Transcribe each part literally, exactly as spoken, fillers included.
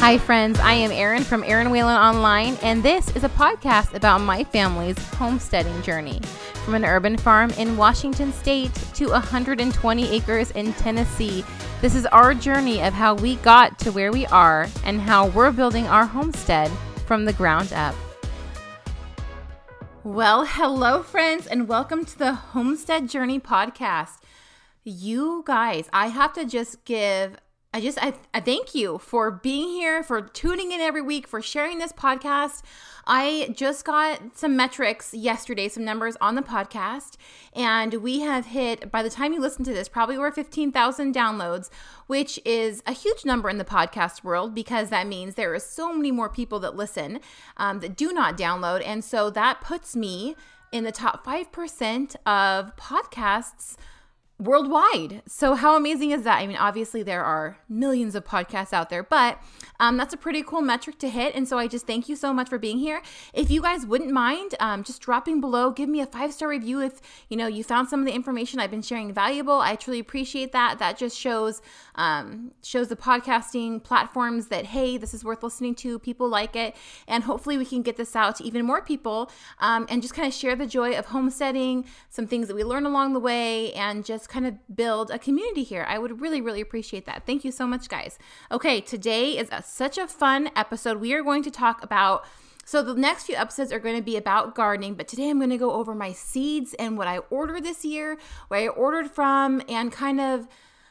Hi friends, I am Eryn from Eryn Whalen Online, and this is a podcast about my family's homesteading journey. From an urban farm in Washington State to one hundred twenty acres in Tennessee, this is our journey of how we got to where we are and how we're building our homestead from the ground up. Well, hello friends, and welcome to the Homestead Journey podcast. You guys, I have to just give... I just, I, I thank you for being here, for tuning in every week, for sharing this podcast. I just got some metrics yesterday, some numbers on the podcast, and we have hit, by the time you listen to this, probably over fifteen thousand downloads, which is a huge number in the podcast world because that means there are so many more people that listen um, that do not download, and so that puts me in the top five percent of podcasts worldwide. So how amazing is that? I mean, obviously there are millions of podcasts out there, but um, that's a pretty cool metric to hit. And so I just thank you so much for being here. If you guys wouldn't mind um, just dropping below, give me a five-star review if you know you found some of the information I've been sharing valuable. I truly appreciate that. That just shows um, shows the podcasting platforms that, hey, this is worth listening to. People like it. And hopefully we can get this out to even more people um, and just kind of share the joy of homesteading, some things that we learn along the way, and just kind of build a community here. I would really, really appreciate that. Thank you so much, guys. Okay, today is a, such a fun episode. We are going to talk about, so the next few episodes are going to be about gardening, but today I'm going to go over my seeds and what I ordered this year, where I ordered from, and kind of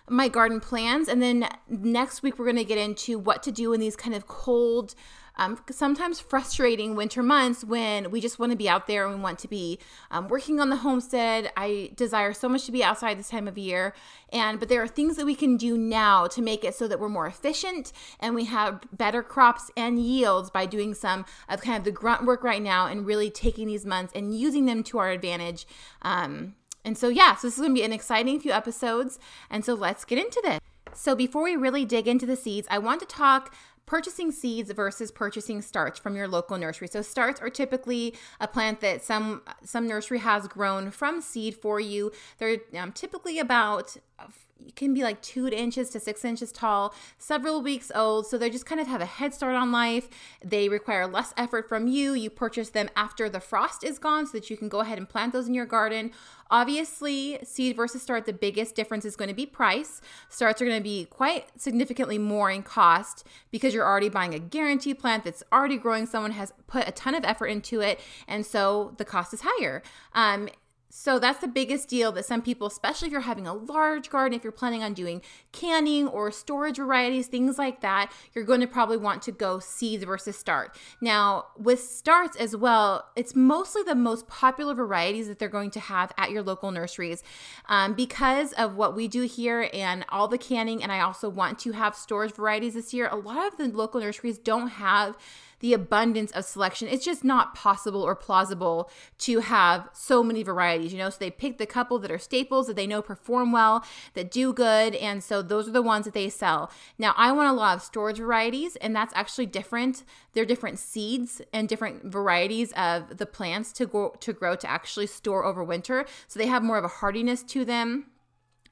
my garden plans. And then next week, we're going to get into what to do in these kind of cold, Um, sometimes frustrating winter months when we just want to be out there and we want to be um, working on the homestead. I desire so much to be outside this time of year, and but there are things that we can do now to make it so that we're more efficient and we have better crops and yields by doing some of kind of the grunt work right now and really taking these months and using them to our advantage. Um, and so yeah, so this is going to be an exciting few episodes, and so let's get into this. So before we really dig into the seeds, I want to talk purchasing seeds versus purchasing starts from your local nursery. So starts are typically a plant that some some nursery has grown from seed for you. They're um, typically about, it can be like two inches to six inches tall, several weeks old. So they just kind of have a head start on life. They require less effort from you. You purchase them after the frost is gone so that you can go ahead and plant those in your garden. Obviously, seed versus start, the biggest difference is going to be price. Starts are going to be quite significantly more in cost because you're already buying a guaranteed plant that's already growing. Someone has put a ton of effort into it, and so the cost is higher. Um, So that's the biggest deal that some people, especially if you're having a large garden, if you're planning on doing canning or storage varieties, things like that, you're going to probably want to go seeds versus start. Now, with starts as well, it's mostly the most popular varieties that they're going to have at your local nurseries um, because of what we do here and all the canning, and I also want to have storage varieties this year. A lot of the local nurseries don't have the abundance of selection. It's just not possible or plausible to have so many varieties, you know, so they pick the couple that are staples that they know perform well, that do good, and so those are the ones that they sell. Now, I want a lot of storage varieties, and that's actually different. They're different seeds and different varieties of the plants to grow, to grow to actually store over winter, so they have more of a hardiness to them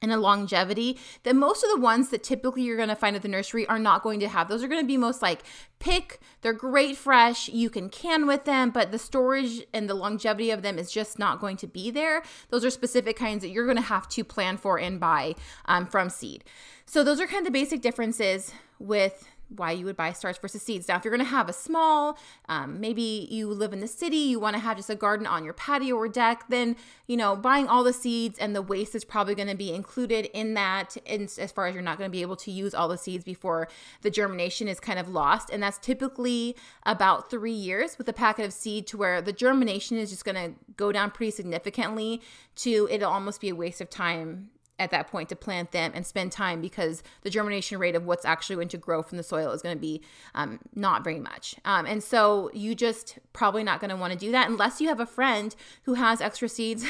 and a longevity that most of the ones that typically you're going to find at the nursery are not going to have. Those are going to be most like pick. They're great fresh. You can can with them, but the storage and the longevity of them is just not going to be there. Those are specific kinds that you're going to have to plan for and buy um, from seed. So those are kind of the basic differences with why you would buy starts versus seeds. Now, if you're going to have a small, um, maybe you live in the city, you want to have just a garden on your patio or deck, then, you know, buying all the seeds and the waste is probably going to be included in that, and as far as you're not going to be able to use all the seeds before the germination is kind of lost. And that's typically about three years with a packet of seed, to where the germination is just going to go down pretty significantly to, it'll almost be a waste of time at that point to plant them and spend time, because the germination rate of what's actually going to grow from the soil is going to be um, not very much. Um, and so you just probably not going to want to do that unless you have a friend who has extra seeds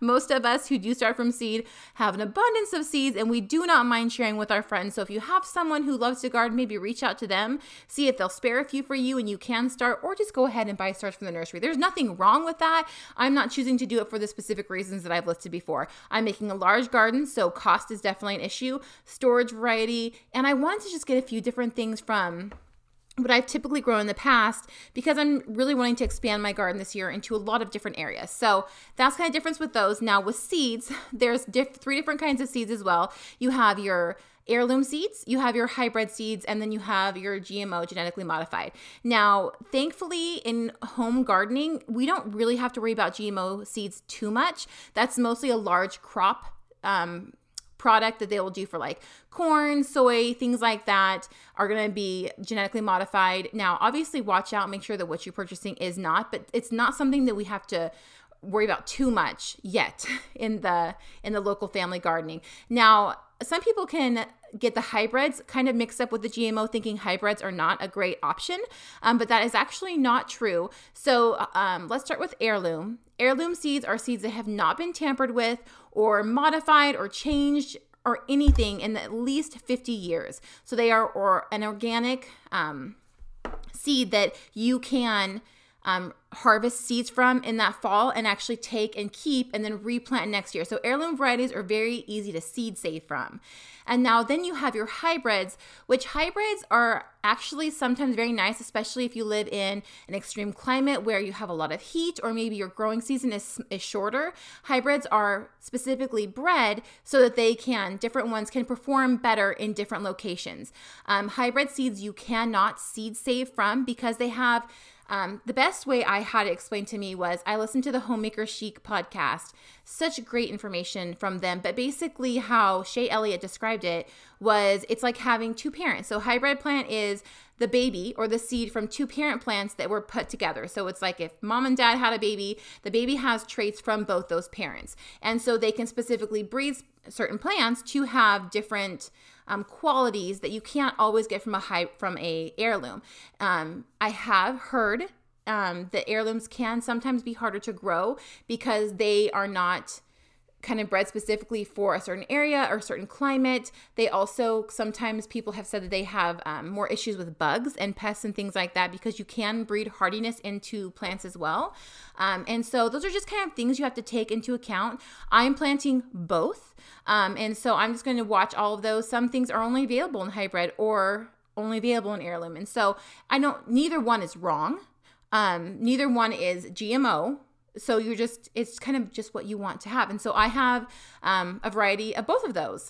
Most of us who do start from seed have an abundance of seeds, and we do not mind sharing with our friends. So if you have someone who loves to garden, maybe reach out to them, see if they'll spare a few for you and you can start, or just go ahead and buy starts from the nursery. There's nothing wrong with that. I'm not choosing to do it for the specific reasons that I've listed before. I'm making a large garden, so cost is definitely an issue, storage variety, and I wanted to just get a few different things from what I've typically grown in the past, because I'm really wanting to expand my garden this year into a lot of different areas. So that's kind of difference with those. Now with seeds, there's diff- three different kinds of seeds as well. You have your heirloom seeds, you have your hybrid seeds, and then you have your G M O, genetically modified. Now, thankfully in home gardening, we don't really have to worry about G M O seeds too much. That's mostly a large crop um, product that they will do for like corn, soy, things like that are going to be genetically modified. Now, obviously watch out, make sure that what you're purchasing is not, but it's not something that we have to worry about too much yet in the, in the local family gardening. Now, some people can get the hybrids kind of mixed up with the G M O, thinking hybrids are not a great option, um, but that is actually not true. So um, let's start with heirloom. Heirloom seeds are seeds that have not been tampered with or modified or changed or anything in at least fifty years. So they are or an organic um, seed that you can Um, harvest seeds from in that fall and actually take and keep and then replant next year. So heirloom varieties are very easy to seed save from. And now then you have your hybrids, which hybrids are actually sometimes very nice, especially if you live in an extreme climate where you have a lot of heat or maybe your growing season is, is shorter. Hybrids are specifically bred so that they can, different ones can perform better in different locations. Um, hybrid seeds you cannot seed save from because they have Um, the best way I had it explained to me was I listened to the Homemaker Chic podcast, such great information from them, but basically how Shea Elliott described it was it's like having two parents. So hybrid plant is the baby or the seed from two parent plants that were put together. So it's like if mom and dad had a baby, the baby has traits from both those parents. And so they can specifically breed certain plants to have different Um, qualities that you can't always get from a high, from a heirloom. Um, I have heard um, that heirlooms can sometimes be harder to grow because they are not kind of bred specifically for a certain area or a certain climate. They also, sometimes people have said that they have um, more issues with bugs and pests and things like that because you can breed hardiness into plants as well. Um, and so those are just kind of things you have to take into account. I'm planting both. Um, and so I'm just going to watch all of those. Some things are only available in hybrid or only available in heirloom. And so I don't, neither one is wrong. Um, neither one is G M O. So you're just, it's kind of just what you want to have. And so I have um, a variety of both of those.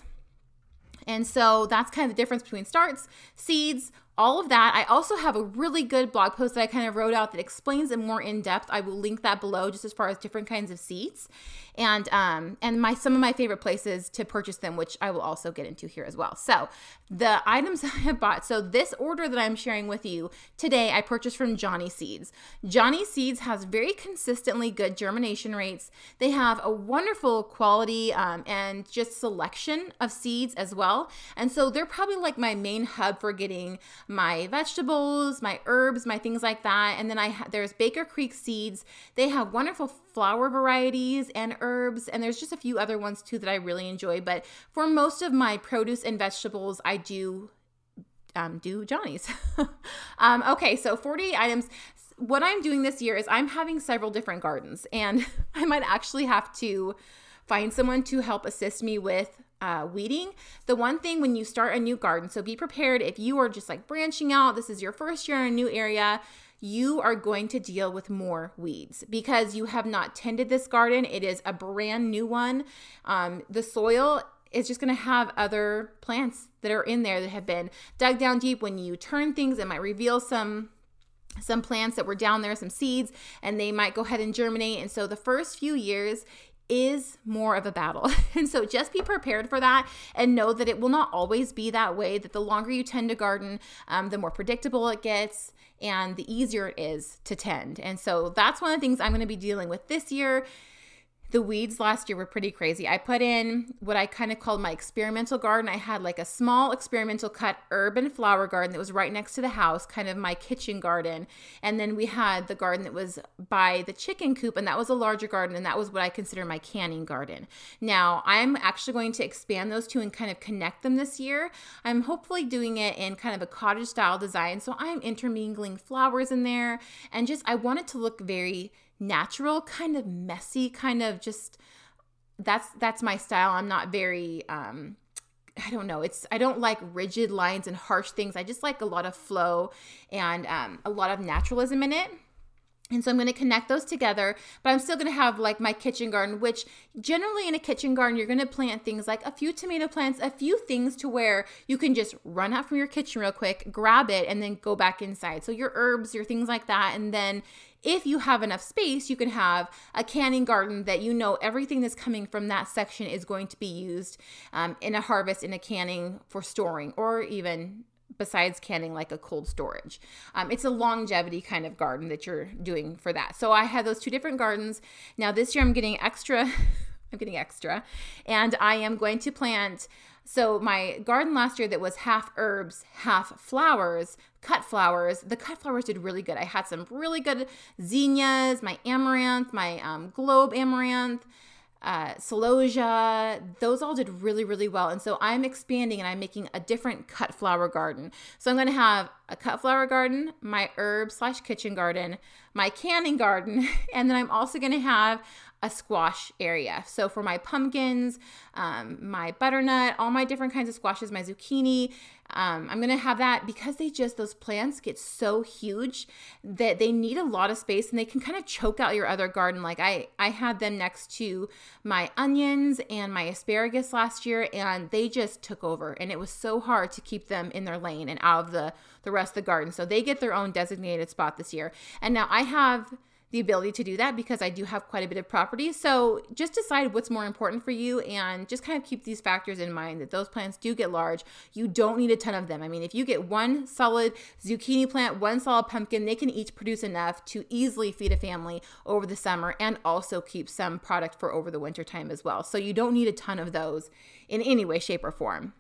And so that's kind of the difference between starts, seeds, all of that. I also have a really good blog post that I kind of wrote out that explains it more in depth. I will link that below just as far as different kinds of seeds and um, and my some of my favorite places to purchase them, which I will also get into here as well. So the items I have bought. So this order that I'm sharing with you today, I purchased from Johnny's Seeds. Johnny's Seeds has very consistently good germination rates. They have a wonderful quality um, and just selection of seeds as well. And so they're probably like my main hub for getting my vegetables, my herbs, my things like that. And then I ha- there's Baker Creek Seeds. They have wonderful flower varieties and herbs. And there's just a few other ones too that I really enjoy. But for most of my produce and vegetables, I do um, do Johnny's. um, okay, so forty-eight items. What I'm doing this year is I'm having several different gardens. And I might actually have to find someone to help assist me with Uh, weeding. The one thing when you start a new garden, so be prepared if you are just like branching out, this is your first year in a new area, you are going to deal with more weeds because you have not tended this garden. It is a brand new one. Um, the soil is just going to have other plants that are in there that have been dug down deep. When you turn things, it might reveal some some plants that were down there, some seeds, and they might go ahead and germinate. And so the first few years is more of a battle. And so just be prepared for that and know that it will not always be that way, that the longer you tend to garden, um, the more predictable it gets and the easier it is to tend. And so that's one of the things I'm going to be dealing with this year. The weeds last year were pretty crazy. I put in what I kind of called my experimental garden. I had like a small experimental cut herb and flower garden that was right next to the house, kind of my kitchen garden. And then we had the garden that was by the chicken coop, and that was a larger garden, and that was what I consider my canning garden. Now, I'm actually going to expand those two and kind of connect them this year. I'm hopefully doing it in kind of a cottage style design. So I'm intermingling flowers in there, and just I want it to look very natural, kind of messy, kind of just, that's that's my style. I'm not very, um, I don't know, it's I don't like rigid lines and harsh things. I just like a lot of flow and um, a lot of naturalism in it. And so I'm going to connect those together, but I'm still going to have like my kitchen garden, which generally in a kitchen garden, you're going to plant things like a few tomato plants, a few things to where you can just run out from your kitchen real quick, grab it, and then go back inside. So your herbs, your things like that. And then if you have enough space, you can have a canning garden that you know everything that's coming from that section is going to be used um, in a harvest, in a canning for storing, or even besides canning, like a cold storage. Um, it's a longevity kind of garden that you're doing for that. So I had those two different gardens. Now this year I'm getting extra, I'm getting extra, and I am going to plant, so my garden last year that was half herbs, half flowers, cut flowers, the cut flowers did really good. I had some really good zinnias, my amaranth, my um, globe amaranth, Uh, celosia, those all did really, really well. And so I'm expanding and I'm making a different cut flower garden. So I'm going to have a cut flower garden, my herb slash kitchen garden, my canning garden, and then I'm also going to have a squash area. So for my pumpkins, um, my butternut, all my different kinds of squashes, my zucchini, um, I'm going to have that because they just, those plants get so huge that they need a lot of space and they can kind of choke out your other garden. Like I, I had them next to my onions and my asparagus last year, and they just took over, and it was so hard to keep them in their lane and out of the, the rest of the garden. So they get their own designated spot this year. And now I have the ability to do that because I do have quite a bit of property. So just decide what's more important for you and just kind of keep these factors in mind, that those plants do get large. You don't need a ton of them. I mean, if you get one solid zucchini plant, one solid pumpkin, they can each produce enough to easily feed a family over the summer and also keep some product for over the winter time as well. So you don't need a ton of those in any way, shape, or form.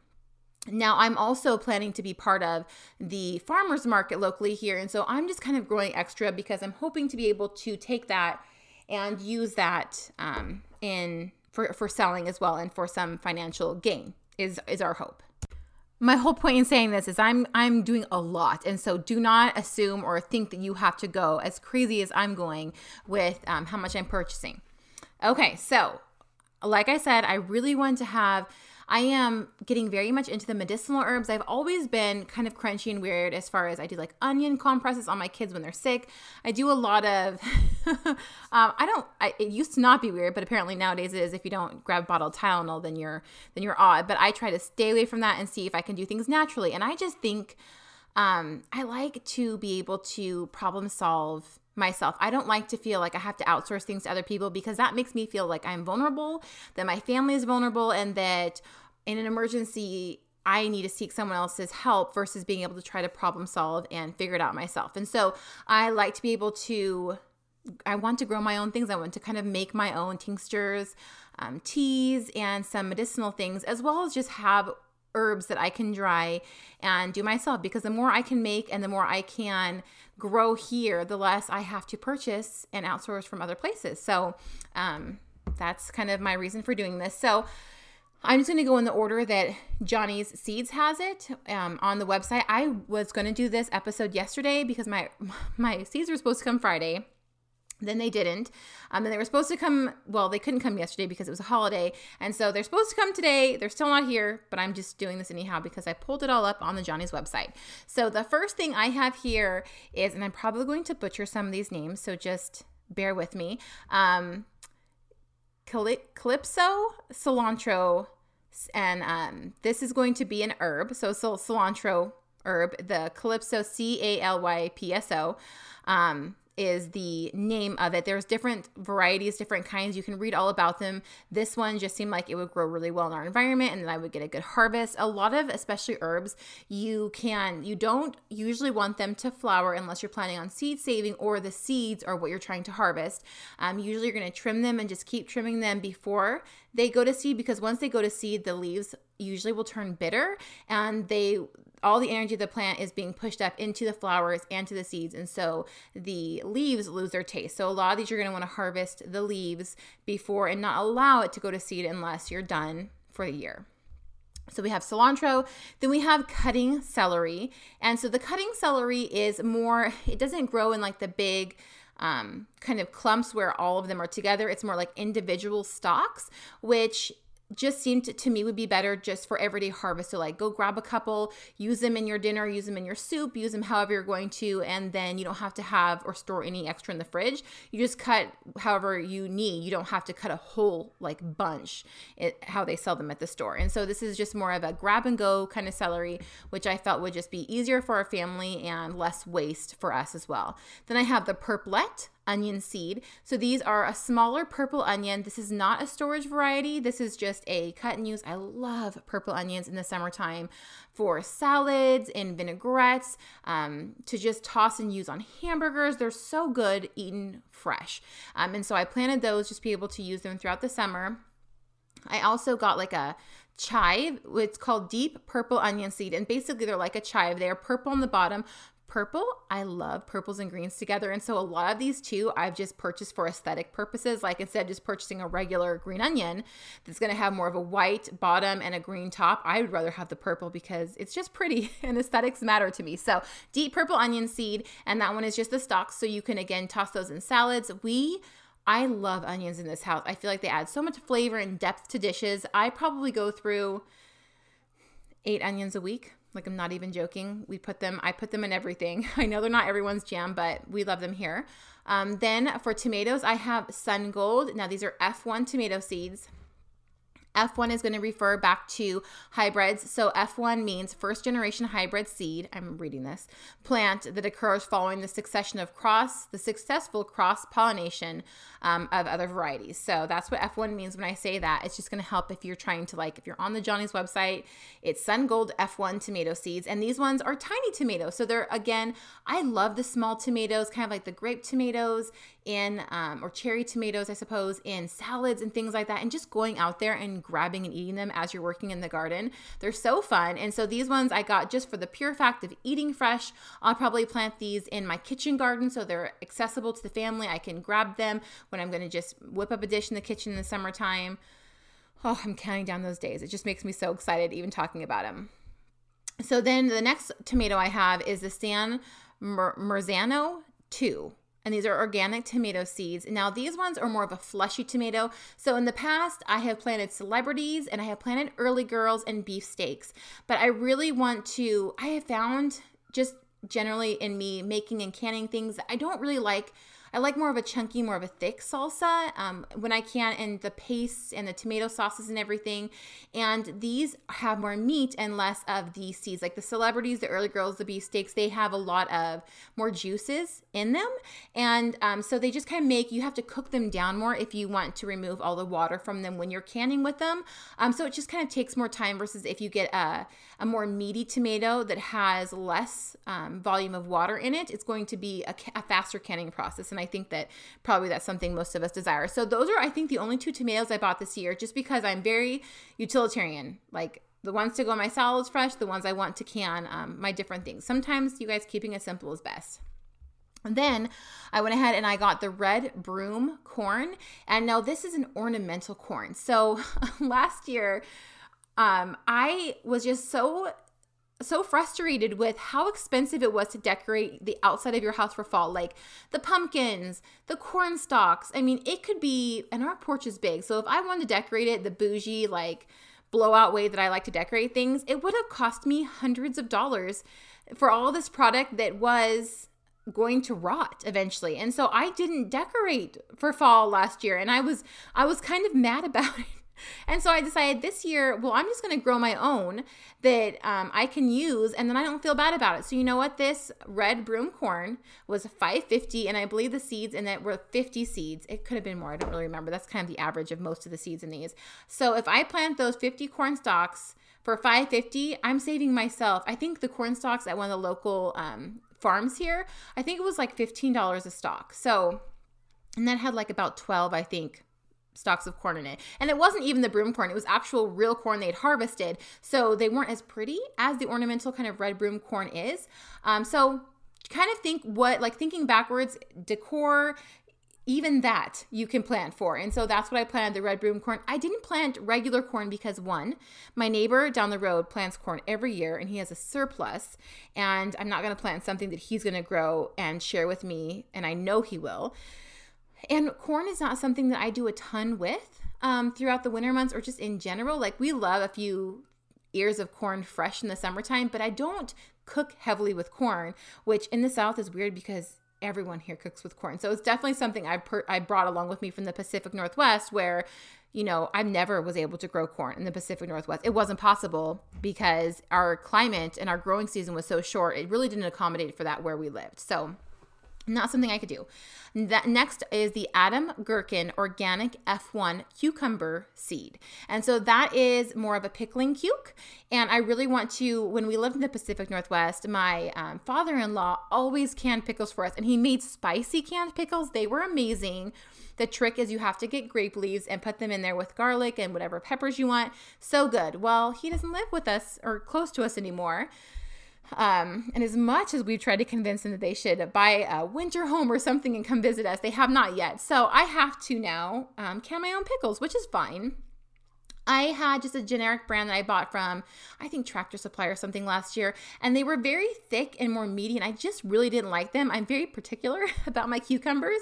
Now, I'm also planning to be part of the farmers market locally here, and so I'm just kind of growing extra because I'm hoping to be able to take that and use that um, in for, for selling as well, and for some financial gain is is our hope. My whole point in saying this is I'm I'm doing a lot, and so do not assume or think that you have to go as crazy as I'm going with um, how much I'm purchasing. Okay, so like I said, I really want to have I am getting very much into the medicinal herbs. I've always been kind of crunchy and weird as far as I do like onion compresses on my kids when they're sick. I do a lot of, um, I don't, I, it used to not be weird, but apparently nowadays it is. If you don't grab bottled Tylenol, then you're, then you're odd. But I try to stay away from that and see if I can do things naturally. And I just think um, I like to be able to problem solve myself. I don't like to feel like I have to outsource things to other people, because that makes me feel like I'm vulnerable, that my family is vulnerable, and that in an emergency, I need to seek someone else's help versus being able to try to problem solve and figure it out myself. And so I like to be able to, I want to grow my own things. I want to kind of make my own tinctures, um, teas, and some medicinal things, as well as just have herbs that I can dry and do myself, because the more I can make and the more I can grow here, the less I have to purchase and outsource from other places. So um, that's kind of my reason for doing this. So I'm just going to go in the order that Johnny's Seeds has it um, on the website. I was going to do this episode yesterday because my my seeds were supposed to come Friday. Then they didn't. Um, and they were supposed to come, well, they couldn't come yesterday because it was a holiday. And so they're supposed to come today. They're still not here, but I'm just doing this anyhow because I pulled it all up on the Johnny's website. So the first thing I have here is, and I'm probably going to butcher some of these names, so just bear with me. Um, Caly- Calypso, cilantro, and um, this is going to be an herb. So, so cilantro herb, the Calypso, C A L Y P S O. Um, is the name of it. There's different varieties, different kinds. You can read all about them. This one just seemed like it would grow really well in our environment, and then I would get a good harvest. A lot of, especially herbs, you can, you don't usually want them to flower unless you're planning on seed saving or the seeds are what you're trying to harvest. Um, usually you're going to trim them and just keep trimming them before they go to seed, because once they go to seed, the leaves usually will turn bitter, and they, all the energy of the plant is being pushed up into the flowers and to the seeds, and so the leaves lose their taste. So a lot of these, you're going to want to harvest the leaves before and not allow it to go to seed unless you're done for the year. So we have cilantro, then we have cutting celery. And so the cutting celery is more, it doesn't grow in like the big um, kind of clumps where all of them are together. It's more like individual stalks, which just seemed to, to me would be better just for everyday harvest. So like go grab a couple, use them in your dinner, use them in your soup, use them however you're going to, and then you don't have to have or store any extra in the fridge. You just cut however you need. You don't have to cut a whole like bunch, it, how they sell them at the store. And so this is just more of a grab and go kind of celery, which I felt would just be easier for our family and less waste for us as well. Then I have the Purplette onion seed. So these are a smaller purple onion. This is not a storage variety. This is just a cut and use. I love purple onions in the summertime for salads and vinaigrettes, um, to just toss and use on hamburgers. They're so good eaten fresh. Um, and so I planted those just to be able to use them throughout the summer. I also got like a chive. It's called deep purple onion seed. And basically they're like a chive. They are purple on the bottom, purple. I love purples and greens together. And so a lot of these too, I've just purchased for aesthetic purposes. Like instead of just purchasing a regular green onion that's going to have more of a white bottom and a green top, I would rather have the purple because it's just pretty and aesthetics matter to me. So deep purple onion seed, and that one is just the stalks. So you can again toss those in salads. We I love onions in this house. I feel like they add so much flavor and depth to dishes. I probably go through eight onions a week. Like, I'm not even joking. We put them, I put them in everything. I know they're not everyone's jam, but we love them here. Um, then for tomatoes, I have Sun Gold. Now these are F one tomato seeds. F one is going to refer back to hybrids. So F one means first generation hybrid seed. I'm reading this. Plant that occurs following the succession of cross, the successful cross pollination um, of other varieties. So that's what F one means when I say that. It's just going to help if you're trying to, like, if you're on the Johnny's website, it's Sun Gold F one tomato seeds. And these ones are tiny tomatoes. So they're, again, I love the small tomatoes, kind of like the grape tomatoes in, um, or cherry tomatoes, I suppose, in salads and things like that. And just going out there and grabbing and eating them as you're working in the garden. They're so fun. And so these ones I got just for the pure fact of eating fresh. I'll probably plant these in my kitchen garden so they're accessible to the family. I can grab them when I'm going to just whip up a dish in the kitchen in the summertime. Oh, I'm counting down those days. It just makes me so excited even talking about them. So then the next tomato I have is the San Marzano two. And these are organic tomato seeds. Now these ones are more of a fleshy tomato. So in the past, I have planted celebrities and I have planted early girls and beefsteaks. But I really want to, I have found just generally in me making and canning things, I don't really like, I like more of a chunky, more of a thick salsa um, when I can, and the pastes and the tomato sauces and everything. And these have more meat and less of the seeds. Like the celebrities, the early girls, the beefsteaks, they have a lot of more juices in them. And um, so they just kind of make, you have to cook them down more if you want to remove all the water from them when you're canning with them. Um, so it just kind of takes more time versus if you get a, a more meaty tomato that has less um, volume of water in it, it's going to be a, a faster canning process. And I think that probably that's something most of us desire. So those are, I think, the only two tomatoes I bought this year, just because I'm very utilitarian. Like the ones to go in my salads fresh, the ones I want to can, um, my different things. Sometimes you guys keeping it simple is best. And then I went ahead and I got the red broom corn. And now this is an ornamental corn. So last year um, I was just so so frustrated with how expensive it was to decorate the outside of your house for fall, like the pumpkins, the corn stalks. I mean, it could be, and our porch is big. So if I wanted to decorate it the bougie, like blowout way that I like to decorate things, it would have cost me hundreds of dollars for all this product that was going to rot eventually. And so I didn't decorate for fall last year. And I was, I was kind of mad about it. And so I decided this year, well, I'm just going to grow my own that um, I can use, and then I don't feel bad about it. So you know what? This red broom corn was five fifty, and I believe the seeds in it were fifty seeds. It could have been more. I don't really remember. That's kind of the average of most of the seeds in these. So if I plant those fifty corn stalks for five fifty, I'm saving myself. I think the corn stalks at one of the local um, farms here, I think it was like fifteen dollars a stalk. So, and that had like about twelve, I think, stalks of corn in it. And it wasn't even the broom corn. It was actual real corn they'd harvested. So they weren't as pretty as the ornamental kind of red broom corn is. Um, so kind of think what, like thinking backwards, decor, even that you can plant for. And so that's what I planted, the red broom corn. I didn't plant regular corn because, one, my neighbor down the road plants corn every year and he has a surplus, and I'm not going to plant something that he's going to grow and share with me, and I know he will. And corn is not something that I do a ton with um, throughout the winter months or just in general. Like, we love a few ears of corn fresh in the summertime, but I don't cook heavily with corn, which in the South is weird because everyone here cooks with corn. So it's definitely something I per- I brought along with me from the Pacific Northwest, where, you know, I never was able to grow corn in the Pacific Northwest. It wasn't possible because our climate and our growing season was so short. It really didn't accommodate for that where we lived. So not something I could do. That next is the Adam Gherkin Organic F one Cucumber Seed. And so that is more of a pickling cuke. And I really want to, when we lived in the Pacific Northwest, my um, father-in-law always canned pickles for us. And he made spicy canned pickles. They were amazing. The trick is you have to get grape leaves and put them in there with garlic and whatever peppers you want. So good. Well, he doesn't live with us or close to us anymore. Um, and as much as we've tried to convince them that they should buy a winter home or something and come visit us, they have not yet. So I have to now um, can my own pickles, which is fine. I had just a generic brand that I bought from, I think, Tractor Supply or something last year, and they were very thick and more meaty, and I just really didn't like them. I'm very particular about my cucumbers.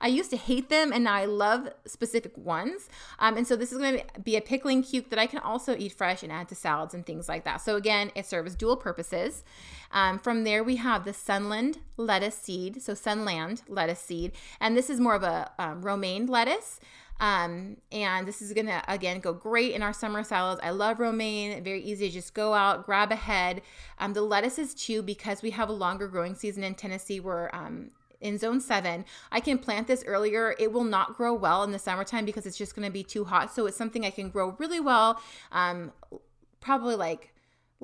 I used to hate them, and now I love specific ones. Um, and so this is going to be a pickling cuke that I can also eat fresh and add to salads and things like that. So again, it serves dual purposes. Um, from there, we have the Sunland lettuce seed, so Sunland lettuce seed, and this is more of a um, romaine lettuce. Um, and this is going to, again, go great in our summer salads. I love romaine. Very easy to just go out, grab a head. Um, the lettuces too, because we have a longer growing season in Tennessee, we're um, in zone seven. I can plant this earlier. It will not grow well in the summertime because it's just going to be too hot. So it's something I can grow really well, um, probably like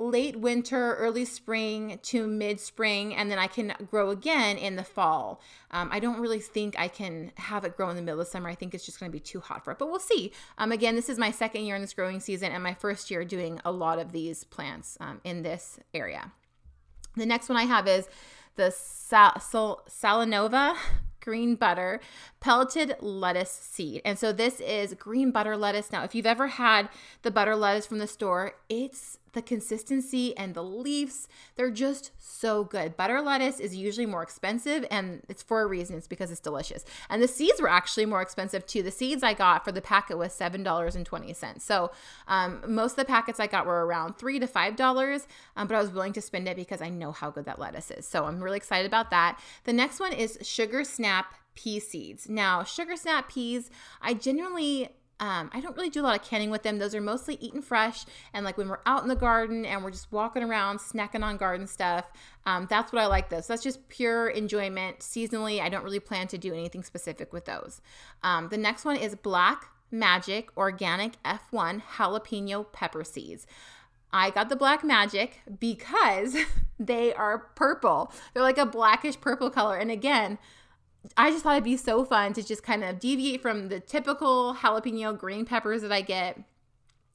late winter, early spring to mid spring, and then I can grow again in the fall. Um, I don't really think I can have it grow in the middle of summer. I think it's just going to be too hot for it, but we'll see. Um, again, this is my second year in this growing season and my first year doing a lot of these plants um, in this area. The next one I have is the Sal- Sal- Salanova green butter pelleted lettuce seed. And so this is green butter lettuce. Now, if you've ever had the butter lettuce from the store, it's the consistency and the leaves, they're just so good. Butter lettuce is usually more expensive, and it's for a reason. It's because it's delicious. And the seeds were actually more expensive too. The seeds I got for the packet was seven dollars and twenty cents. So um, most of the packets I got were around three to five dollars, um, but I was willing to spend it because I know how good that lettuce is. So I'm really excited about that. The next one is sugar snap pea seeds. Now, sugar snap peas, I genuinely Um, I don't really do a lot of canning with them. Those are mostly eaten fresh, and like when we're out in the garden and we're just walking around snacking on garden stuff, um, that's what I like those. So that's just pure enjoyment seasonally. I don't really plan to do anything specific with those. Um, the next one is Black Magic Organic F one Jalapeno Pepper Seeds. I got the Black Magic because they are purple. They're like a blackish purple color, and again, I just thought it'd be so fun to just kind of deviate from the typical jalapeno green peppers that I get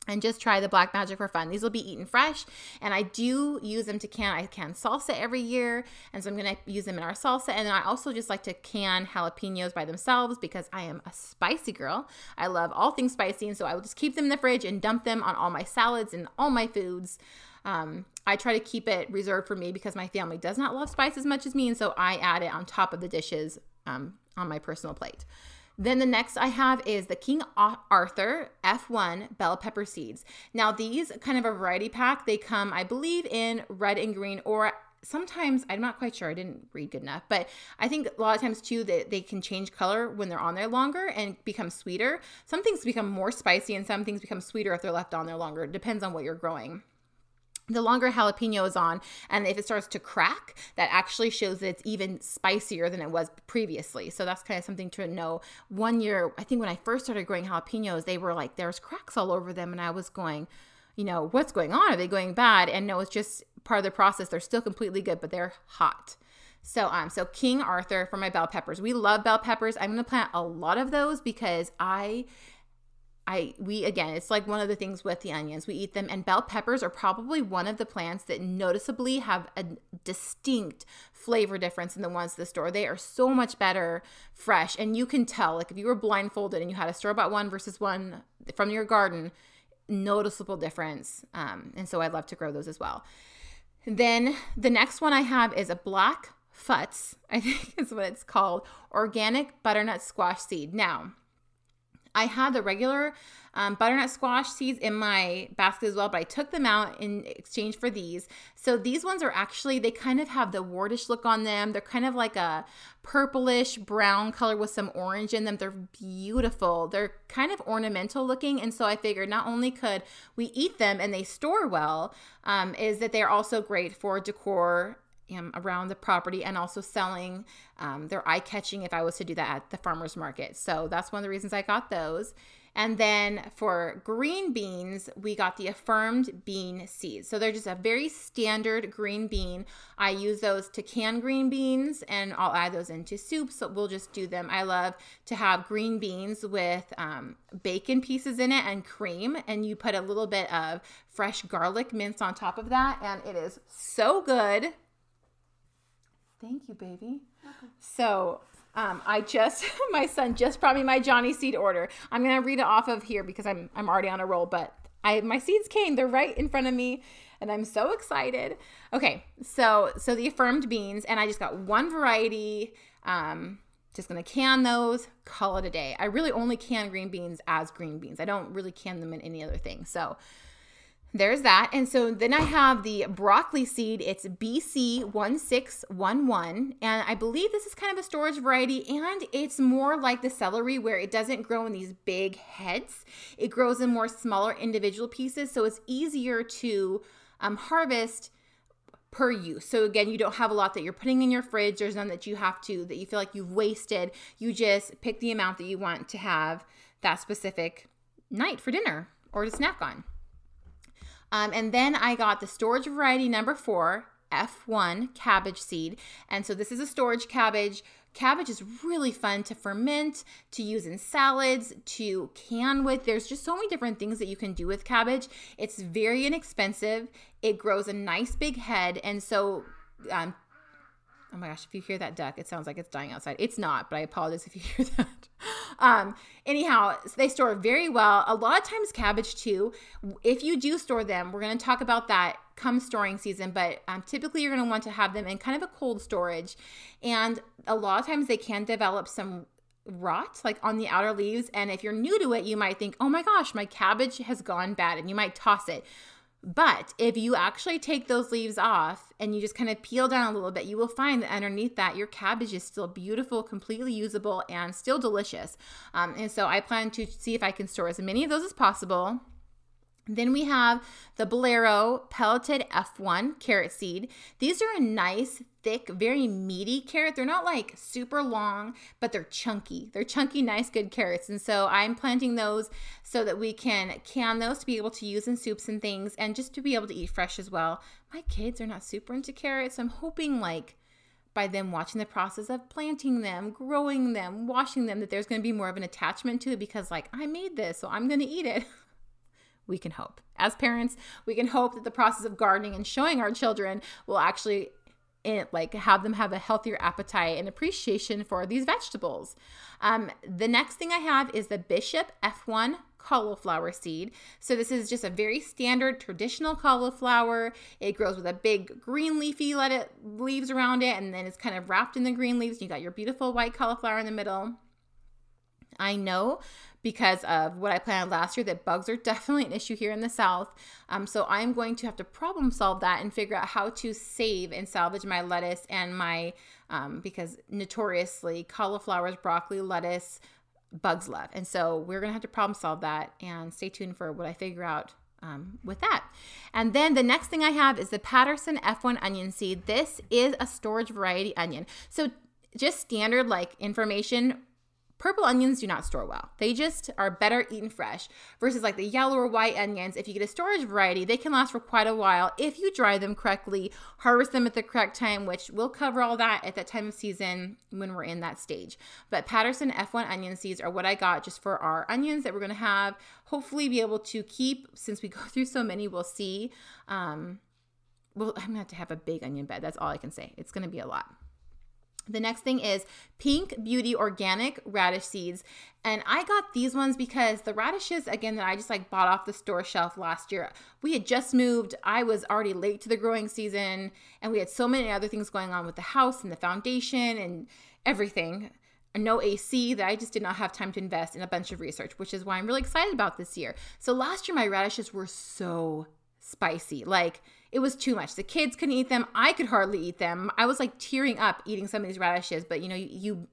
and just try the Black Magic for fun. These will be eaten fresh, and I do use them to can. I can salsa every year, and so I'm going to use them in our salsa. And then I also just like to can jalapenos by themselves because I am a spicy girl. I love all things spicy, and so I will just keep them in the fridge and dump them on all my salads and all my foods. Um, I try to keep it reserved for me because my family does not love spice as much as me, and so I add it on top of the dishes Um, on my personal plate. Then the next I have is the King Arthur F one Bell Pepper Seeds. Now, these kind of a variety pack, they come, I believe, in red and green or sometimes, I'm not quite sure, I didn't read good enough, but I think a lot of times too that they, they can change color when they're on there longer and become sweeter. Some things become more spicy and some things become sweeter if they're left on there longer. It depends on what you're growing. The longer jalapeno is on, and if it starts to crack, that actually shows that it's even spicier than it was previously. So that's kind of something to know. One year, I think when I first started growing jalapenos, they were like, there's cracks all over them, and I was going, you know, what's going on? Are they going bad? And no, it's just part of the process. They're still completely good, but they're hot. So um, so King Arthur for my bell peppers. We love bell peppers. I'm going to plant a lot of those because I... I we again, it's like one of the things with the onions. We eat them, and bell peppers are probably one of the plants that noticeably have a distinct flavor difference than the ones at the store. They are so much better fresh, and you can tell. Like if you were blindfolded and you had a store-bought one versus one from your garden, noticeable difference. Um, and so I'd love to grow those as well. Then the next one I have is a black futz, I think is what it's called, organic butternut squash seed. Now, I had the regular um, butternut squash seeds in my basket as well, but I took them out in exchange for these. So these ones are actually, they kind of have the wardish look on them. They're kind of like a purplish brown color with some orange in them. They're beautiful. They're kind of ornamental looking. And so I figured not only could we eat them and they store well, um, is that they're also great for decor around the property, and also selling. Um, they're eye-catching if I was to do that at the farmer's market. So that's one of the reasons I got those. And then for green beans, we got the affirmed bean seeds. So they're just a very standard green bean. I use those to can green beans, and I'll add those into soups. So we'll just do them. I love to have green beans with um, bacon pieces in it and cream, and you put a little bit of fresh garlic minced on top of that, and it is so good. Thank you, baby. Okay. So um, I just, my son just brought me my Johnny's Seed order. I'm going to read it off of here because I'm I'm already on a roll, but I my seeds came. They're right in front of me, and I'm so excited. Okay, so so the affirmed beans, and I just got one variety. Um, just going to can those, call it a day. I really only can green beans as green beans. I don't really can them in any other thing, so... There's that. And so then I have the broccoli seed. It's B C one six one one. And I believe this is kind of a storage variety, and it's more like the celery where it doesn't grow in these big heads. It grows in more smaller individual pieces. So it's easier to um, harvest per use. So again, you don't have a lot that you're putting in your fridge. There's none that you have to, that you feel like you've wasted. You just pick the amount that you want to have that specific night for dinner or to snack on. Um, and then I got the storage variety number four, F one cabbage seed. And so this is a storage cabbage. Cabbage is really fun to ferment, to use in salads, to can with. There's just so many different things that you can do with cabbage. It's very inexpensive. It grows a nice big head. And so, um, oh my gosh, if you hear that duck, it sounds like it's dying outside. It's not, but I apologize if you hear that. Um, anyhow, so they store very well. A lot of times cabbage too, if you do store them, we're going to talk about that come storing season, but um, typically you're going to want to have them in kind of a cold storage. And a lot of times they can develop some rot like on the outer leaves. And if you're new to it, you might think, oh my gosh, my cabbage has gone bad, and you might toss it. But if you actually take those leaves off and you just kind of peel down a little bit, you will find that underneath that your cabbage is still beautiful, completely usable, and still delicious. Um, and so I plan to see if I can store as many of those as possible. Then we have the Bolero pelleted F one carrot seed. These are a nice, thick, very meaty carrot. They're not like super long, but they're chunky. They're chunky, nice, good carrots. And so I'm planting those so that we can can those to be able to use in soups and things, and just to be able to eat fresh as well. My kids are not super into carrots. So I'm hoping like by them watching the process of planting them, growing them, washing them, that there's going to be more of an attachment to it, because like I made this, so I'm going to eat it. We can hope. As parents, we can hope that the process of gardening and showing our children will actually it, like have them have a healthier appetite and appreciation for these vegetables. Um, the next thing I have is the Bishop F one cauliflower seed. So this is just a very standard traditional cauliflower. It grows with a big green leafy let it, leaves around it, and then it's kind of wrapped in the green leaves. You got your beautiful white cauliflower in the middle. I know because of what I planned last year, that bugs are definitely an issue here in the South. Um, so I'm going to have to problem solve that and figure out how to save and salvage my lettuce and my, um, because notoriously cauliflowers, broccoli, lettuce, bugs love. And so we're going to have to problem solve that, and stay tuned for what I figure out Um, with that. And then the next thing I have is the Patterson F one onion seed. This is a storage variety onion. So just standard like information, purple onions do not store well. They just are better eaten fresh versus like the yellow or white onions. If you get a storage variety, they can last for quite a while if you dry them correctly, harvest them at the correct time, which we'll cover all that at that time of season when we're in that stage. But Patterson F one onion seeds are what I got just for our onions that we're going to have. Hopefully be able to keep, since we go through so many, we'll see. Um, well, I'm going to have to have a big onion bed. That's all I can say. It's going to be a lot. The next thing is Pink Beauty Organic Radish Seeds. And I got these ones because the radishes, again, that I just like bought off the store shelf last year. We had just moved. I was already late to the growing season, and we had so many other things going on with the house and the foundation and everything. No A C, that I just did not have time to invest in a bunch of research, which is why I'm really excited about this year. So last year, my radishes were so spicy. Like, it was too much. The kids couldn't eat them. I could hardly eat them. I was like tearing up eating some of these radishes, but you know, you, you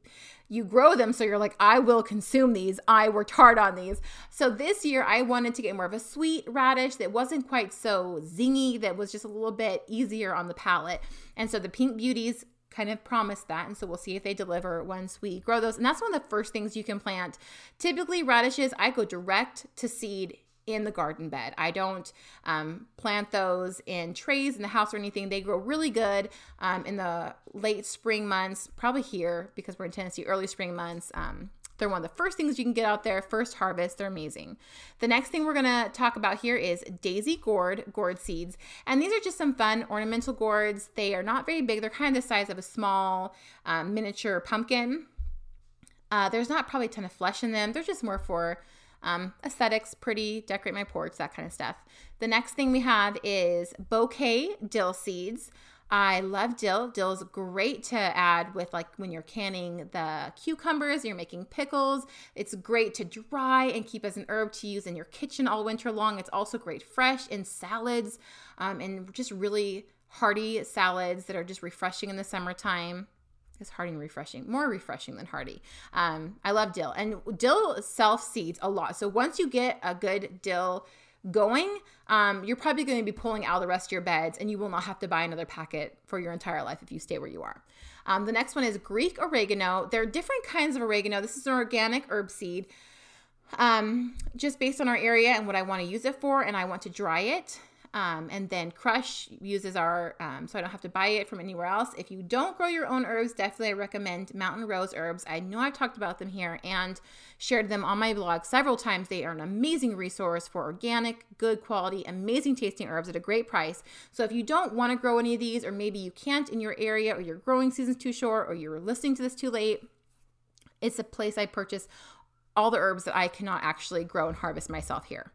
you grow them, so you're like, I will consume these. I worked hard on these. So this year I wanted to get more of a sweet radish that wasn't quite so zingy, that was just a little bit easier on the palate. And so the Pink Beauties kind of promised that, and so we'll see if they deliver once we grow those. And that's one of the first things you can plant. Typically radishes, I go direct to seed in the garden bed. I don't um, plant those in trays in the house or anything. They grow really good um, in the late spring months, probably here because we're in Tennessee, early spring months. Um, they're one of the first things you can get out there, first harvest. They're amazing. The next thing we're going to talk about here is Daisy Gourd gourd seeds. And these are just some fun ornamental gourds. They are not very big. They're kind of the size of a small um, miniature pumpkin. Uh, there's not probably a ton of flesh in them. They're just more for Um, aesthetics, pretty, decorate my porch, that kind of stuff. The next thing we have is Bouquet dill seeds. I love dill. Dill is great to add with, like, when you're canning the cucumbers, you're making pickles. It's great to dry and keep as an herb to use in your kitchen all winter long. It's also great fresh in salads, um, and just really hearty salads that are just refreshing in the summertime. Is hearty and refreshing, more refreshing than hearty. Um, I love dill, and dill self seeds a lot. So once you get a good dill going, um, you're probably going to be pulling out the rest of your beds, and you will not have to buy another packet for your entire life if you stay where you are. Um, the next one is Greek oregano. There are different kinds of oregano. This is an organic herb seed, um, just based on our area and what I want to use it for, and I want to dry it. Um, and then Crush uses our, um, so I don't have to buy it from anywhere else. If you don't grow your own herbs, definitely I recommend Mountain Rose Herbs. I know I've talked about them here and shared them on my blog several times. They are an amazing resource for organic, good quality, amazing tasting herbs at a great price. So if you don't want to grow any of these, or maybe you can't in your area, or your growing season's too short, or you're listening to this too late, it's a place I purchase all the herbs that I cannot actually grow and harvest myself here.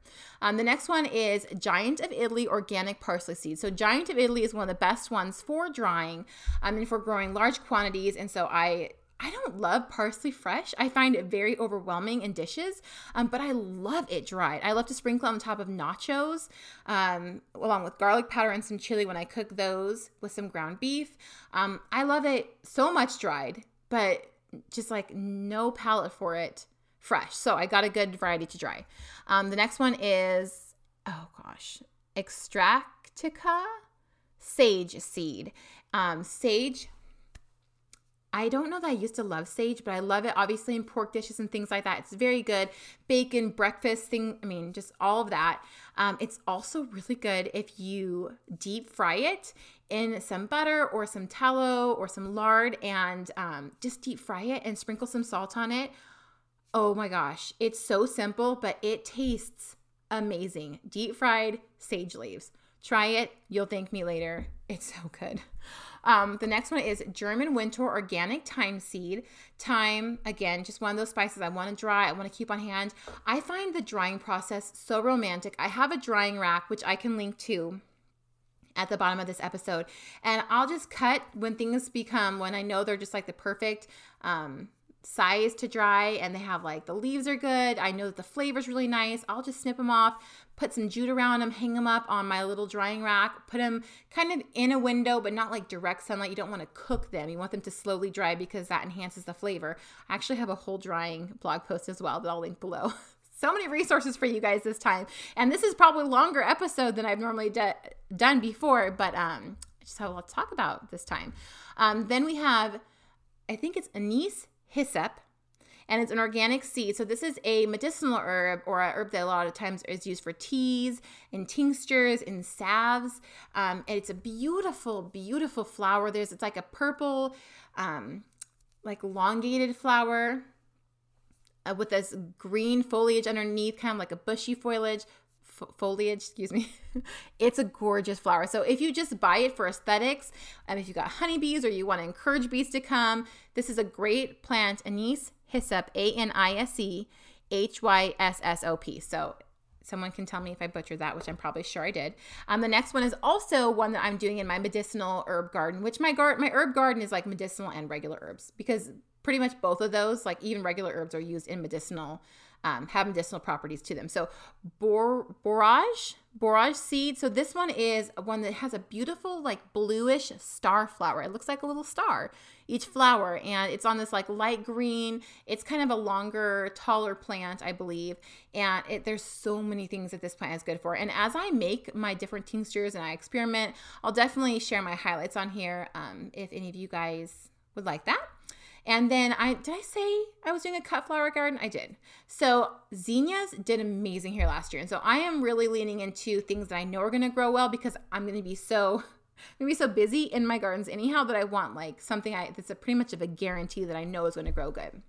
Um, the next one is Giant of Italy Organic Parsley Seeds. So Giant of Italy is one of the best ones for drying um, and for growing large quantities. And so I I don't love parsley fresh. I find it very overwhelming in dishes, um, but I love it dried. I love to sprinkle on top of nachos, um, along with garlic powder and some chili when I cook those with some ground beef. Um, I love it so much dried, but just like no palate for it fresh. So I got a good variety to dry. Um, the next one is, oh gosh, Extractica sage seed. Um, sage, I don't know that I used to love sage, but I love it obviously in pork dishes and things like that. It's very good. Bacon, breakfast thing, I mean, just all of that. Um, it's also really good if you deep fry it in some butter or some tallow or some lard, and um, just deep fry it and sprinkle some salt on it. Oh my gosh, it's so simple, but it tastes amazing. Deep fried sage leaves. Try it. You'll thank me later. It's so good. Um, the next one is German Winter Organic Thyme Seed. Thyme, again, just one of those spices I want to dry. I want to keep on hand. I find the drying process so romantic. I have a drying rack, which I can link to at the bottom of this episode. And I'll just cut when things become, when I know they're just like the perfect um size to dry, and they have like the leaves are good. I know that the flavor's really nice. I'll just snip them off, put some jute around them, hang them up on my little drying rack, put them kind of in a window, but not like direct sunlight. You don't want to cook them. You want them to slowly dry because that enhances the flavor. I actually have a whole drying blog post as well that I'll link below. So many resources for you guys this time. And this is probably a longer episode than I've normally de- done before, but um, I just have a lot to talk about this time. Um, then we have, I think it's Anise Hyssop, and it's an organic seed. So this is a medicinal herb, or a herb that a lot of times is used for teas and tinctures and salves. Um, and it's a beautiful, beautiful flower. There's, it's like a purple, um, like elongated flower uh, with this green foliage underneath, kind of like a bushy foliage. foliage, excuse me. It's a gorgeous flower. So if you just buy it for aesthetics, and um, if you got honeybees or you want to encourage bees to come, this is a great plant, Anise Hyssop, A N I S E H Y S S O P. So someone can tell me if I butchered that, which I'm probably sure I did. Um, the next one is also one that I'm doing in my medicinal herb garden, which my gar- my herb garden is like medicinal and regular herbs, because pretty much both of those, like even regular herbs, are used in medicinal Um, have medicinal properties to them. So bor- borage, borage seed. So this one is one that has a beautiful like bluish star flower. It looks like a little star, each flower. And it's on this like light green. It's kind of a longer, taller plant, I believe. And it, there's so many things that this plant is good for. And as I make my different tinctures and I experiment, I'll definitely share my highlights on here um, if any of you guys would like that. And then I, did I say I was doing a cut flower garden? I did. So zinnias did amazing here last year. And so I am really leaning into things that I know are going to grow well, because I'm going to be so, I'm going to be so busy in my gardens anyhow that I want like something I, that's a pretty much of a guarantee that I know is going to grow good.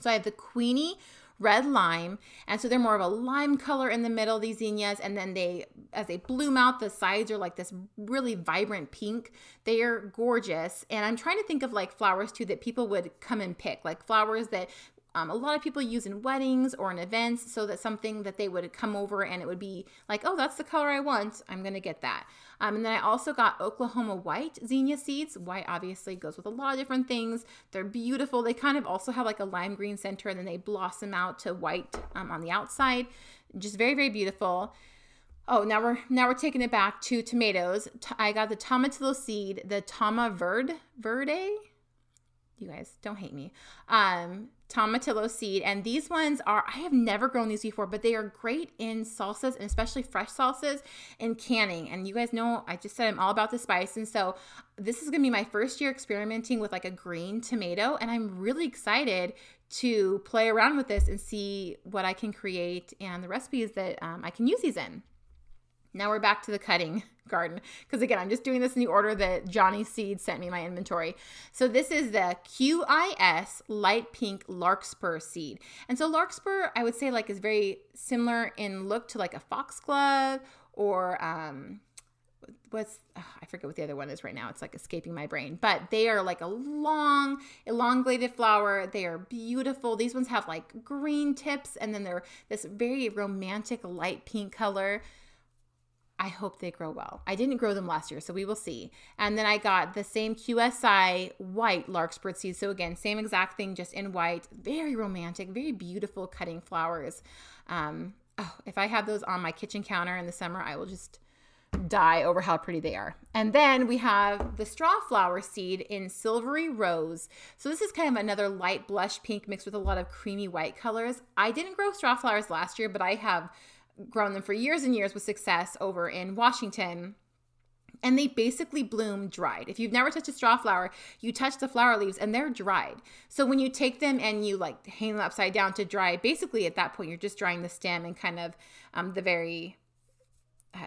So I have the Queenie Red Lime. And so they're more of a lime color in the middle, these zinnias. And then they, as they bloom out, the sides are like this really vibrant pink. They are gorgeous. And I'm trying to think of like flowers too that people would come and pick, like flowers that um, a lot of people use in weddings or in events, so that something that they would come over and it would be like, oh, that's the color I want. I'm going to get that. Um, and then I also got Oklahoma White zinnia seeds. White obviously goes with a lot of different things. They're beautiful. They kind of also have like a lime green center, and then they blossom out to white um, on the outside. Just very, very beautiful. Oh, now we're now we're taking it back to tomatoes. T- I got the tomatillo seed, the Tama Verde. Verde? You guys, don't hate me. Um, tomatillo seed. And these ones are, I have never grown these before, but they are great in salsas, and especially fresh salsas and canning. And you guys know, I just said I'm all about the spice. And so this is going to be my first year experimenting with like a green tomato. And I'm really excited to play around with this and see what I can create and the recipes that um, I can use these in. Now we're back to the cutting garden, because again, I'm just doing this in the order that Johnny's Seeds sent me my inventory. So this is the Q I S Light Pink Larkspur Seed. And so larkspur, I would say like is very similar in look to like a foxglove or um, what's, oh, I forget what the other one is right now. It's like escaping my brain, but they are like a long, elongated flower. They are beautiful. These ones have like green tips, and then they're this very romantic light pink color. I hope they grow well. I didn't grow them last year, so we will see. And then I got the same Q S I White Larkspur Seed. So again, same exact thing, just in white. Very romantic, very beautiful cutting flowers. Um, oh, if I have those on my kitchen counter in the summer, I will just die over how pretty they are. And then we have the straw flower seed in Silvery Rose. So this is kind of another light blush pink mixed with a lot of creamy white colors. I didn't grow straw flowers last year, but I have grown them for years and years with success over in Washington, and they basically bloom dried. If you've never touched a straw flower, you touch the flower leaves and they're dried. So when you take them and you like hang them upside down to dry, basically at that point you're just drying the stem and kind of um, the very uh,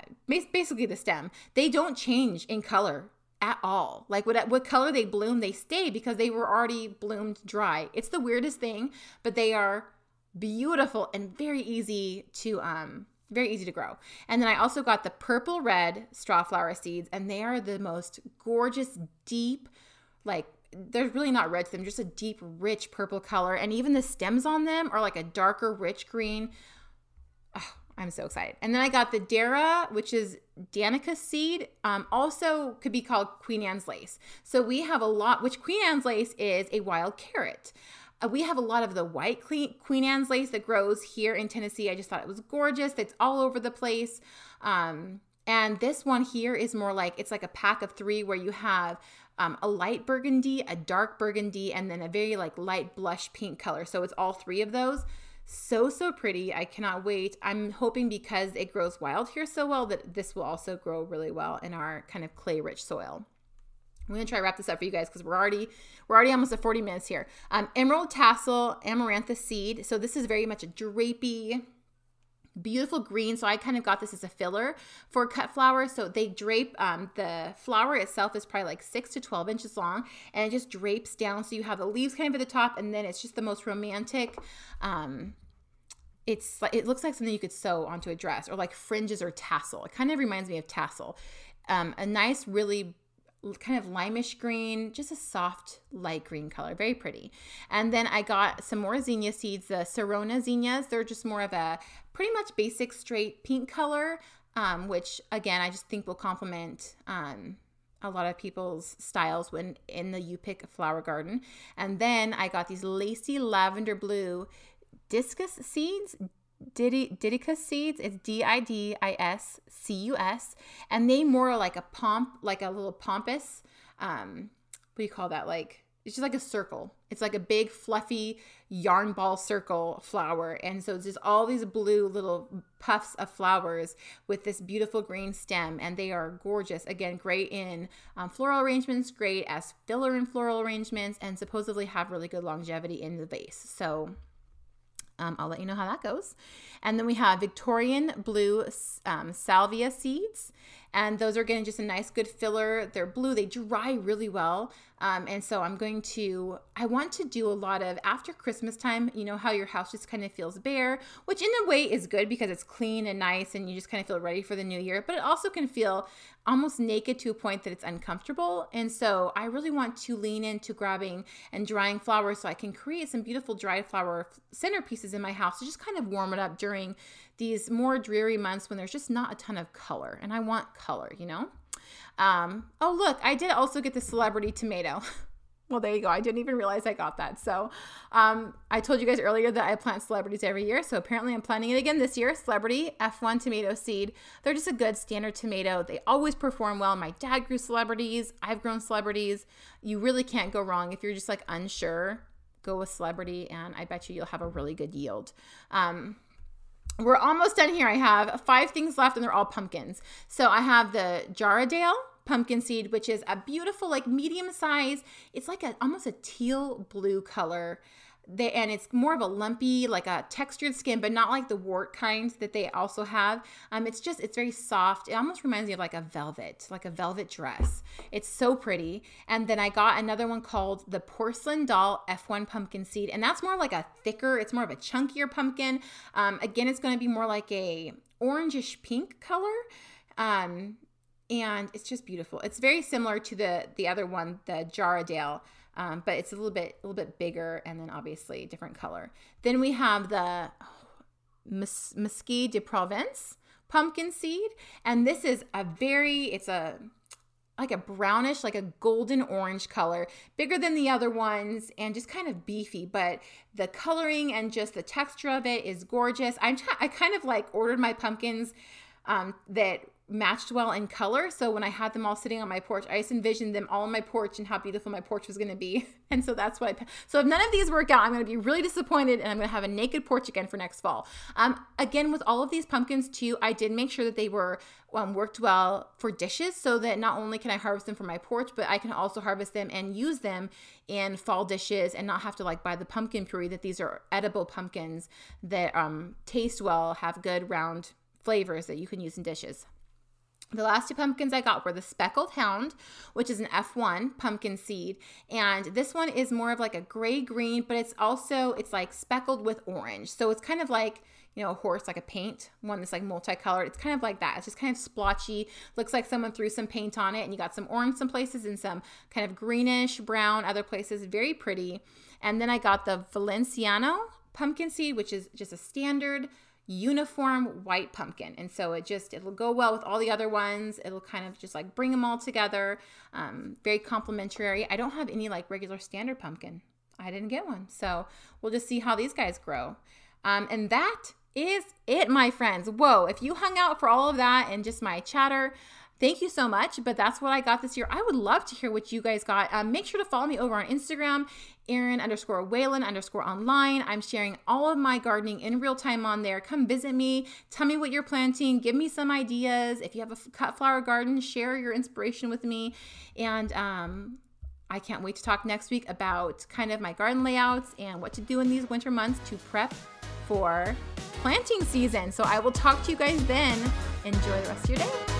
basically the stem. They don't change in color at all. Like what what color they bloom, they stay, because they were already bloomed dry. It's the weirdest thing, but they are beautiful and very easy to um very easy to grow. And then I also got the purple red straw flower seeds, and they are the most gorgeous, deep, like they're really not red to them, just a deep, rich purple color. And even the stems on them are like a darker, rich green. Oh, I'm so excited. And then I got the Dara, which is Danica seed, um, also could be called Queen Anne's Lace. So we have a lot, which Queen Anne's Lace is a wild carrot. Uh, we have a lot of the white Queen Anne's lace that grows here in Tennessee. I just thought it was gorgeous. It's all over the place. Um, and this one here is more like, it's like a pack of three where you have um, a light burgundy, a dark burgundy, and then a very like light blush pink color. So it's all three of those. So, so pretty. I cannot wait. I'm hoping because it grows wild here so well that this will also grow really well in our kind of clay-rich soil. I'm going to try to wrap this up for you guys because we're already we're already almost at forty minutes here. Um, Emerald Tassel, Amarantha Seed. So this is very much a drapey, beautiful green. So I kind of got this as a filler for cut flower. So they drape, um, the flower itself is probably like six to twelve inches long, and it just drapes down. So you have the leaves kind of at the top, and then it's just the most romantic. Um, it's It looks like something you could sew onto a dress, or like fringes or tassel. It kind of reminds me of tassel. Um, a nice, really kind of limish green, just a soft light green color, very pretty. And then I got some more zinnia seeds, the Serona zinnias. They're just more of a pretty much basic straight pink color, um, which again, I just think will complement um, a lot of people's styles when in the You Pick flower garden. And then I got these lacy lavender blue Didiscus seeds, Didiscus seeds. It's D I D I S C U S, and they more like a pomp, like a little pompous, um, what do you call that? Like, it's just like a circle. It's like a big fluffy yarn ball circle flower. And so it's just all these blue little puffs of flowers with this beautiful green stem. And they are gorgeous. Again, great in um, floral arrangements, great as filler in floral arrangements, and supposedly have really good longevity in the vase. So Um, I'll let you know how that goes. And then we have Victorian Blue um, Salvia Seeds. And those are getting just a nice good filler. They're blue. They dry really well. Um, and so I'm going to, I want to do a lot of, after Christmas time, you know how your house just kind of feels bare, which in a way is good because it's clean and nice and you just kind of feel ready for the new year. But it also can feel almost naked to a point that it's uncomfortable. And so I really want to lean into grabbing and drying flowers so I can create some beautiful dried flower centerpieces in my house to just kind of warm it up during these more dreary months when there's just not a ton of color, and I want color, you know? Um, oh, look, I did also get the celebrity tomato. Well, there you go. I didn't even realize I got that. So um, I told you guys earlier that I plant celebrities every year. So apparently I'm planting it again this year. Celebrity F one tomato seed. They're just a good standard tomato. They always perform well. My dad grew celebrities. I've grown celebrities. You really can't go wrong if you're just like unsure. Go with celebrity, and I bet you you'll have a really good yield. Um, We're almost done here. I have five things left, and they're all pumpkins. So I have the Jaradale pumpkin seed, which is a beautiful, like medium size. It's like a almost a teal blue color. They, and it's more of a lumpy, like a textured skin, but not like the wart kind that they also have. Um, it's just, it's very soft. It almost reminds me of like a velvet, like a velvet dress. It's so pretty. And then I got another one called the Porcelain Doll F one pumpkin seed. And that's more like a thicker, it's more of a chunkier pumpkin. Um, again, it's going to be more like a orangish pink color. Um, and it's just beautiful. It's very similar to the, the other one, the Jaradale. Um, but it's a little bit, a little bit bigger, and then obviously different color. Then we have the oh, Mesquite de Provence pumpkin seed, and this is a very, it's a like a brownish, like a golden orange color, bigger than the other ones, and just kind of beefy. But the coloring and just the texture of it is gorgeous. I'm t- I kind of like ordered my pumpkins um, that. matched well in color. So when I had them all sitting on my porch, I just envisioned them all on my porch and how beautiful my porch was going to be. And so that's what I, so if none of these work out, I'm going to be really disappointed, and I'm going to have a naked porch again for next fall. Um, again, with all of these pumpkins too, I did make sure that they were um, worked well for dishes, so that not only can I harvest them for my porch, but I can also harvest them and use them in fall dishes and not have to like buy the pumpkin puree, that these are edible pumpkins that um, taste well, have good round flavors that you can use in dishes. The last two pumpkins I got were the Speckled Hound, which is an F one pumpkin seed. And this one is more of like a gray-green, but it's also, it's like speckled with orange. So it's kind of like, you know, a horse, like a paint, one that's like multicolored. It's kind of like that. It's just kind of splotchy. Looks like someone threw some paint on it, and you got some orange some places and some kind of greenish brown other places. Very pretty. And then I got the Valenciano pumpkin seed, which is just a standard uniform white pumpkin, and so it just it'll go well with all the other ones. It'll kind of just like bring them all together. Um very complimentary. I don't have any like regular standard pumpkin. I didn't get one. So we'll just see how these guys grow. Um, and that is it, my friends. Whoa, if you hung out for all of that and just my chatter, thank you so much, but that's what I got this year. I would love to hear what you guys got. Um, make sure to follow me over on Instagram, Eryn underscore Whalen underscore online. I'm sharing all of my gardening in real time on there. Come visit me. Tell me what you're planting. Give me some ideas. If you have a cut flower garden, share your inspiration with me. And um, I can't wait to talk next week about kind of my garden layouts and what to do in these winter months to prep for planting season. So I will talk to you guys then. Enjoy the rest of your day.